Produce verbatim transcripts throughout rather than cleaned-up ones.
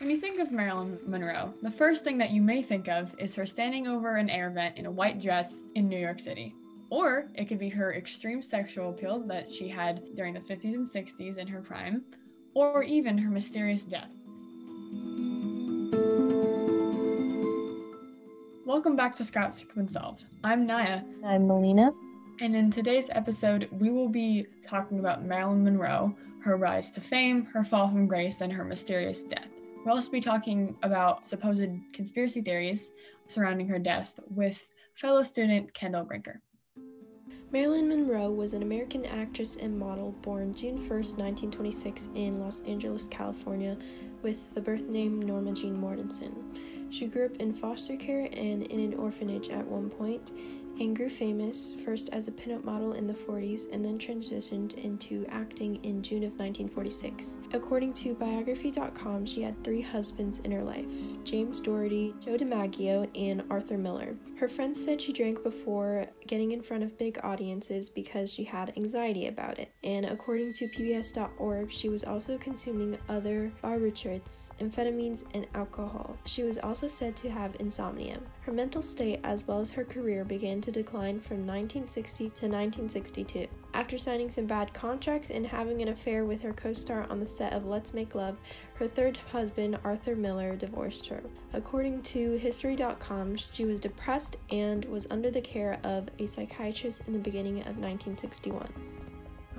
When you think of Marilyn Monroe, the first thing that you may think of is her standing over an air vent in a white dress in New York City. Or it could be her extreme sexual appeal that she had during the fifties and sixties in her prime, or even her mysterious death. Welcome back to Scot Scoop Unsolved. I'm Naya. I'm Melina. And in today's episode, we will be talking about Marilyn Monroe, her rise to fame, her fall from grace, and her mysterious death. We'll also be talking about supposed conspiracy theories surrounding her death with fellow student Kendall Grinker. Marilyn Monroe was an American actress and model born June first, nineteen twenty-six in Los Angeles, California, with the birth name Norma Jean Mortensen. She grew up in foster care and in an orphanage at one point, and grew famous first as a pinup model in the forties and then transitioned into acting in June of nineteen forty-six. According to biography dot com, she had three husbands in her life: James Doherty, Joe DiMaggio, and Arthur Miller. Her friends said she drank before getting in front of big audiences because she had anxiety about it. And according to P B S dot org, she was also consuming other barbiturates, amphetamines, and alcohol. She was also said to have insomnia. Her mental state as well as her career began to decline from nineteen sixty to nineteen sixty-two. After signing some bad contracts and having an affair with her co-star on the set of Let's Make Love, her third husband, Arthur Miller, divorced her. According to history dot com, she was depressed and was under the care of a psychiatrist in the beginning of nineteen sixty-one.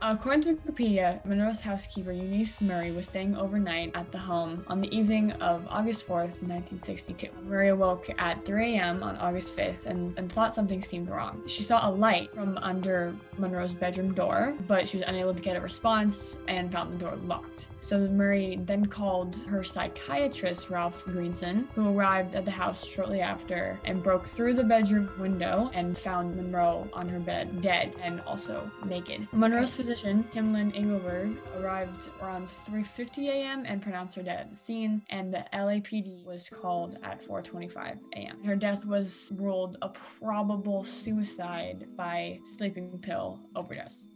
According to Wikipedia, Monroe's housekeeper Eunice Murray was staying overnight at the home on the evening of August fourth, nineteen sixty-two. Murray awoke at three a.m. on August fifth and, and thought something seemed wrong. She saw a light from under Monroe's bedroom door, but she was unable to get a response and found the door locked. So Murray then called her psychiatrist, Ralph Greenson, who arrived at the house shortly after and broke through the bedroom window and found Monroe on her bed, dead and also naked. Monroe's physician, Hyman Engelberg, arrived around three fifty a.m. and pronounced her dead at the scene, and the L A P D was called at four twenty-five a.m. Her death was ruled a probable suicide by sleeping pill overdose.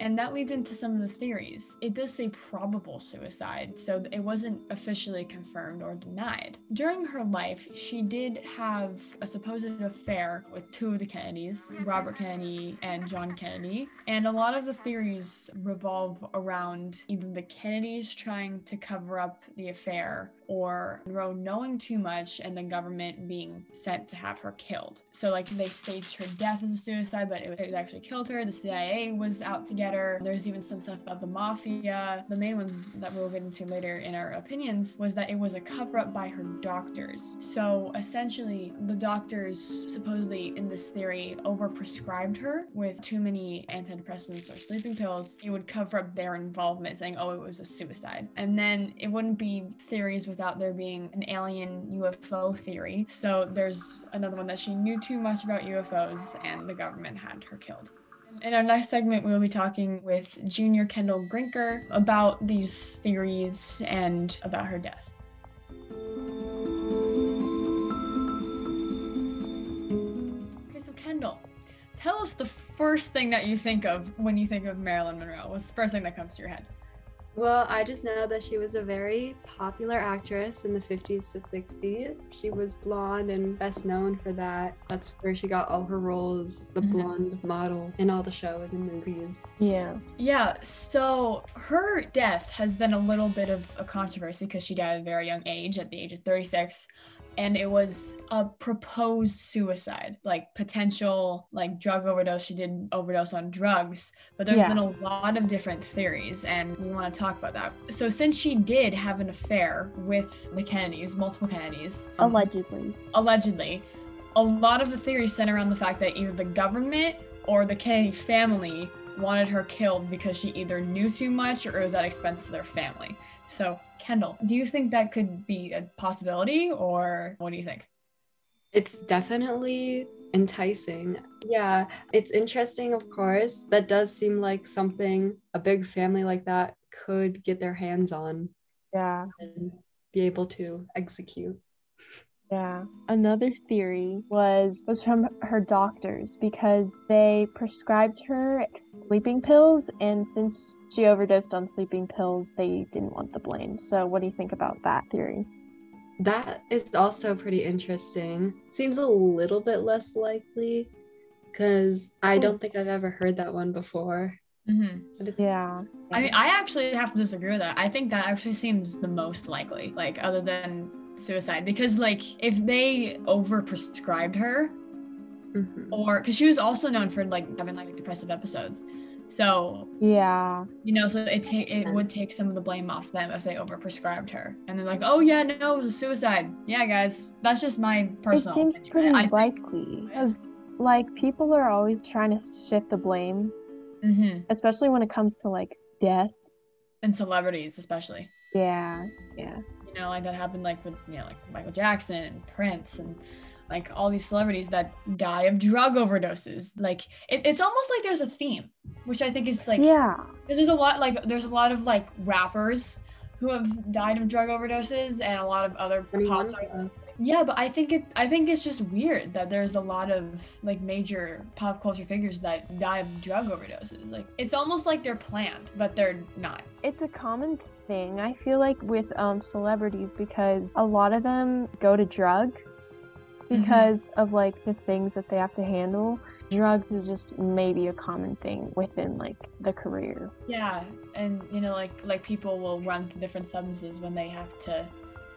And that leads into some of the theories. It does say probable suicide, so it wasn't officially confirmed or denied. During her life, she did have a supposed affair with two of the Kennedys, Robert Kennedy and John Kennedy. And a lot of the theories revolve around either the Kennedys trying to cover up the affair or Monroe knowing too much and the government being sent to have her killed. So like they staged her death as a suicide, but it, it actually killed her. The C I A was out to get her. There's even some stuff about the mafia. The main ones that we'll get into later in our opinions was that it was a cover-up by her doctors. So essentially, the doctors supposedly in this theory overprescribed her with too many antidepressants or sleeping pills. It would cover up their involvement, saying, oh, it was a suicide. And then it wouldn't be theories without there being an alien U F O theory. So there's another one that she knew too much about U F Os and the government had her killed. In our next segment, we'll be talking with junior Kendall Grinker about these theories and about her death. Okay, so Kendall, tell us the first thing that you think of when you think of Marilyn Monroe. What's the first thing that comes to your head? Well, I just know that she was a very popular actress in the fifties to sixties. She was blonde and best known for that. That's where she got all her roles, the mm-hmm. blonde model in all the shows and movies. Yeah. Yeah, so her death has been a little bit of a controversy because she died at a very young age, at the age of thirty-six. And it was a proposed suicide, like potential like drug overdose. She did overdose on drugs, but there's yeah. been a lot of different theories and we want to talk about that. So since she did have an affair with the Kennedys, multiple Kennedys. Allegedly. Um, allegedly. A lot of the theories center around the fact that either the government or the Kennedy family wanted her killed because she either knew too much or it was at expense to their family. So, Kendall, do you think that could be a possibility, or what do you think? It's definitely enticing. Yeah, it's interesting, of course. That does seem like something a big family like that could get their hands on. Yeah. And be able to execute. Yeah. Another theory was was from her doctors, because they prescribed her sleeping pills, and since she overdosed on sleeping pills, they didn't want the blame. So what do you think about that theory? That is also pretty interesting. Seems a little bit less likely, because I don't think I've ever heard that one before. Mm-hmm. Yeah. I mean, I actually have to disagree with that. I think that actually seems the most likely, like, other than suicide, because, like, if they overprescribed her, mm-hmm. or because she was also known for, like, having, like, depressive episodes, so yeah, you know, so it ta- it yeah. would take some of the blame off them if they overprescribed her, and they're like, oh yeah, no, it was a suicide. Yeah, guys, that's just my personal. It seems opinion. pretty I likely, because yeah. like people are always trying to shift the blame, mm-hmm. especially when it comes to like death and celebrities, especially. Yeah, yeah. You know, like that happened, like with, you know, like Michael Jackson and Prince and like all these celebrities that die of drug overdoses. Like it, it's almost like there's a theme, which I think is like, yeah, because there's a lot, like there's a lot of like rappers who have died of drug overdoses and a lot of other pop stars. Yeah, but I think it I think it's just weird that there's a lot of like major pop culture figures that die of drug overdoses. Like it's almost like they're planned, but they're not. It's a common thing, I feel like, with um celebrities, because a lot of them go to drugs because mm-hmm. of like the things that they have to handle. Drugs is just maybe a common thing within like the career. Yeah, and you know, like like people will run to different substances when they have to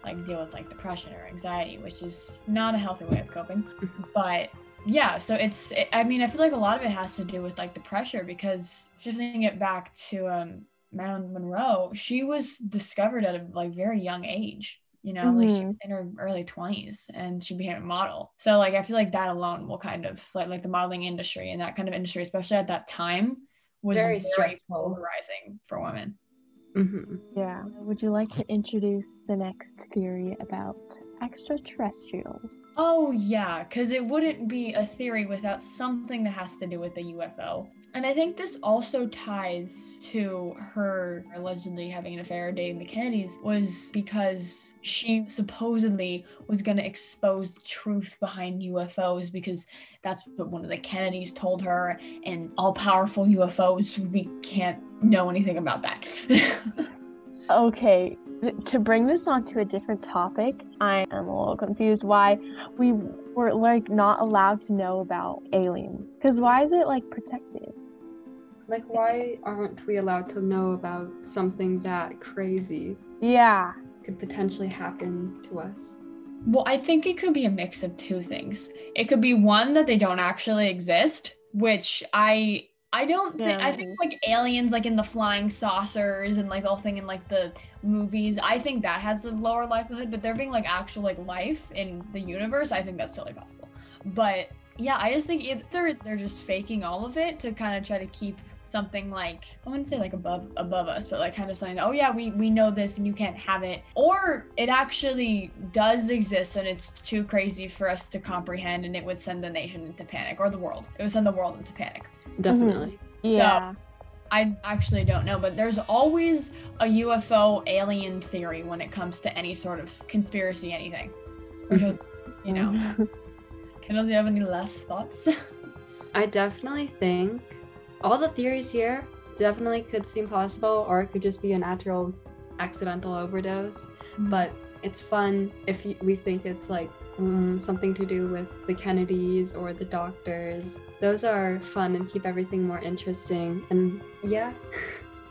like deal with like depression or anxiety, which is not a healthy way of coping. But yeah, so it's, it, I mean, I feel like a lot of it has to do with like the pressure, because shifting it back to um, Marilyn Monroe, she was discovered at a like very young age, you know, mm-hmm. like she was in her early twenties and she became a model. So like, I feel like that alone will kind of like, like the modeling industry and that kind of industry, especially at that time, was very, very polarizing for women. Mm-hmm. Yeah. Would you like to introduce the next theory about extraterrestrials? Oh yeah, because it wouldn't be a theory without something that has to do with the U F O. And I think this also ties to her allegedly having an affair, dating the Kennedys, was because she supposedly was going to expose the truth behind U F Os, because that's what one of the Kennedys told her, and all-powerful U F Os, we can't know anything about that. Okay, to bring this on to a different topic, I am a little confused why we were like not allowed to know about aliens. Because why is it like protected? Like, why aren't we allowed to know about something that crazy? Yeah. Could potentially happen to us. Well, I think it could be a mix of two things. It could be one, that they don't actually exist, which I... I don't think, yeah. I think like aliens, like in the flying saucers and like the whole thing in like the movies, I think that has a lower likelihood, but there being like actual like life in the universe, I think that's totally possible. But yeah, I just think either it's, they're just faking all of it to kind of try to keep something like, I wouldn't say like above above us, but like kind of saying, oh yeah, we, we know this and you can't have it. Or it actually does exist and it's too crazy for us to comprehend, and it would send the nation into panic, or the world. It would send the world into panic. Definitely. Mm-hmm. Yeah. So I actually don't know, but there's always a U F O alien theory when it comes to any sort of conspiracy, anything. Which mm-hmm. is, you know. Kendall, do you have any last thoughts? I definitely think all the theories here definitely could seem possible, or it could just be a natural accidental overdose. Mm-hmm. But it's fun if we think it's like mm, something to do with the Kennedys or the doctors. Those are fun and keep everything more interesting. And yeah.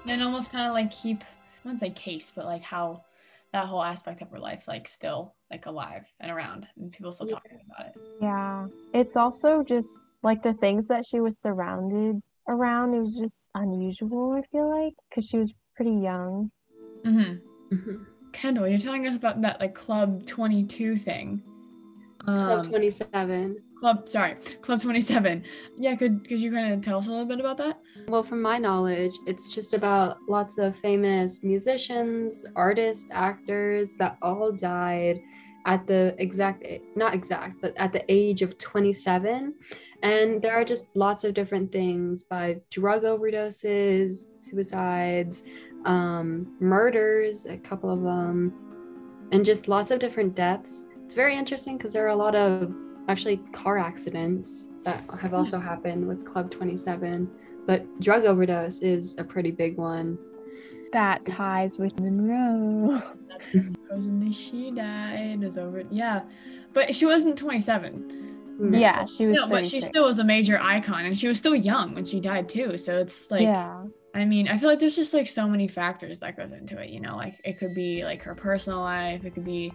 And almost kind of like keep, I wouldn't say case, but like how that whole aspect of her life, like still like alive and around, and people still yeah. talking about it. Yeah. It's also just like the things that she was surrounded around, it was just unusual, I feel like, because she was pretty young. Mm-hmm. Mm-hmm. Kendall, you're telling us about that like Club twenty-two thing. Um, Club twenty-seven. Club, sorry, Club twenty-seven. Yeah, could could you kind of tell us a little bit about that? Well, from my knowledge, it's just about lots of famous musicians, artists, actors that all died at the exact, not exact, but at the age of twenty-seven. And there are just lots of different things, by drug overdoses, suicides, um, murders, a couple of them, and just lots of different deaths it's very interesting because there are a lot of actually car accidents that have also happened with Club twenty-seven, but drug overdose is a pretty big one. That ties with Monroe. That's the person that she died is over. Yeah, but she wasn't twenty-seven. No. Yeah, she was. No, but she still was a major icon, and she was still young when she died too. So it's like, yeah. I mean, I feel like there's just like so many factors that goes into it. You know, like it could be like her personal life. It could be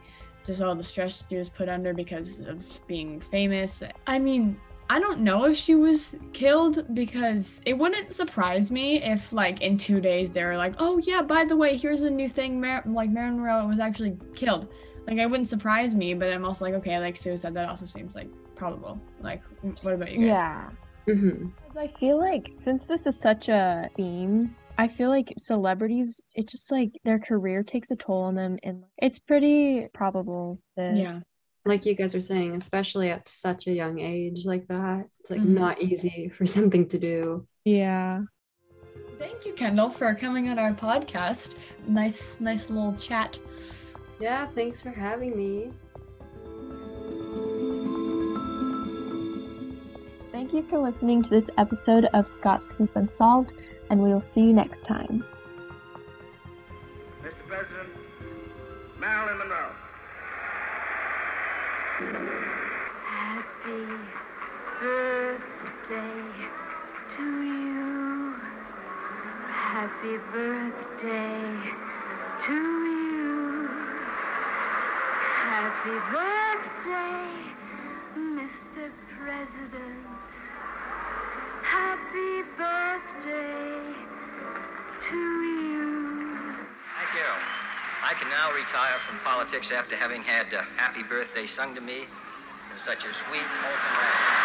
just all the stress she was put under because of being famous. I mean, I don't know if she was killed, because it wouldn't surprise me if like in two days they were like, oh yeah, by the way, here's a new thing. Mar- like Marilyn Monroe was actually killed. Like, it wouldn't surprise me, but I'm also like, okay, like suicide, that also seems like probable. Like, what about you guys? Yeah. Mm-hmm. Because I feel like since this is such a theme, I feel like celebrities, it just like their career takes a toll on them, and it's pretty probable that. Yeah. Like you guys were saying, especially at such a young age like that, it's like mm-hmm. not easy for something to do. Yeah. Thank you, Kendall, for coming on our podcast. Nice, nice little chat. Yeah, thanks for having me. Thank you for listening to this episode of Scot Scoop Unsolved, and we will see you next time. Mister President, Marilyn Monroe. Happy birthday to you. Happy birthday to you. Happy birthday, Mister President. Happy birthday to you. Thank you. I can now retire from politics after having had uh, Happy Birthday sung to me in such a sweet, wholesome way.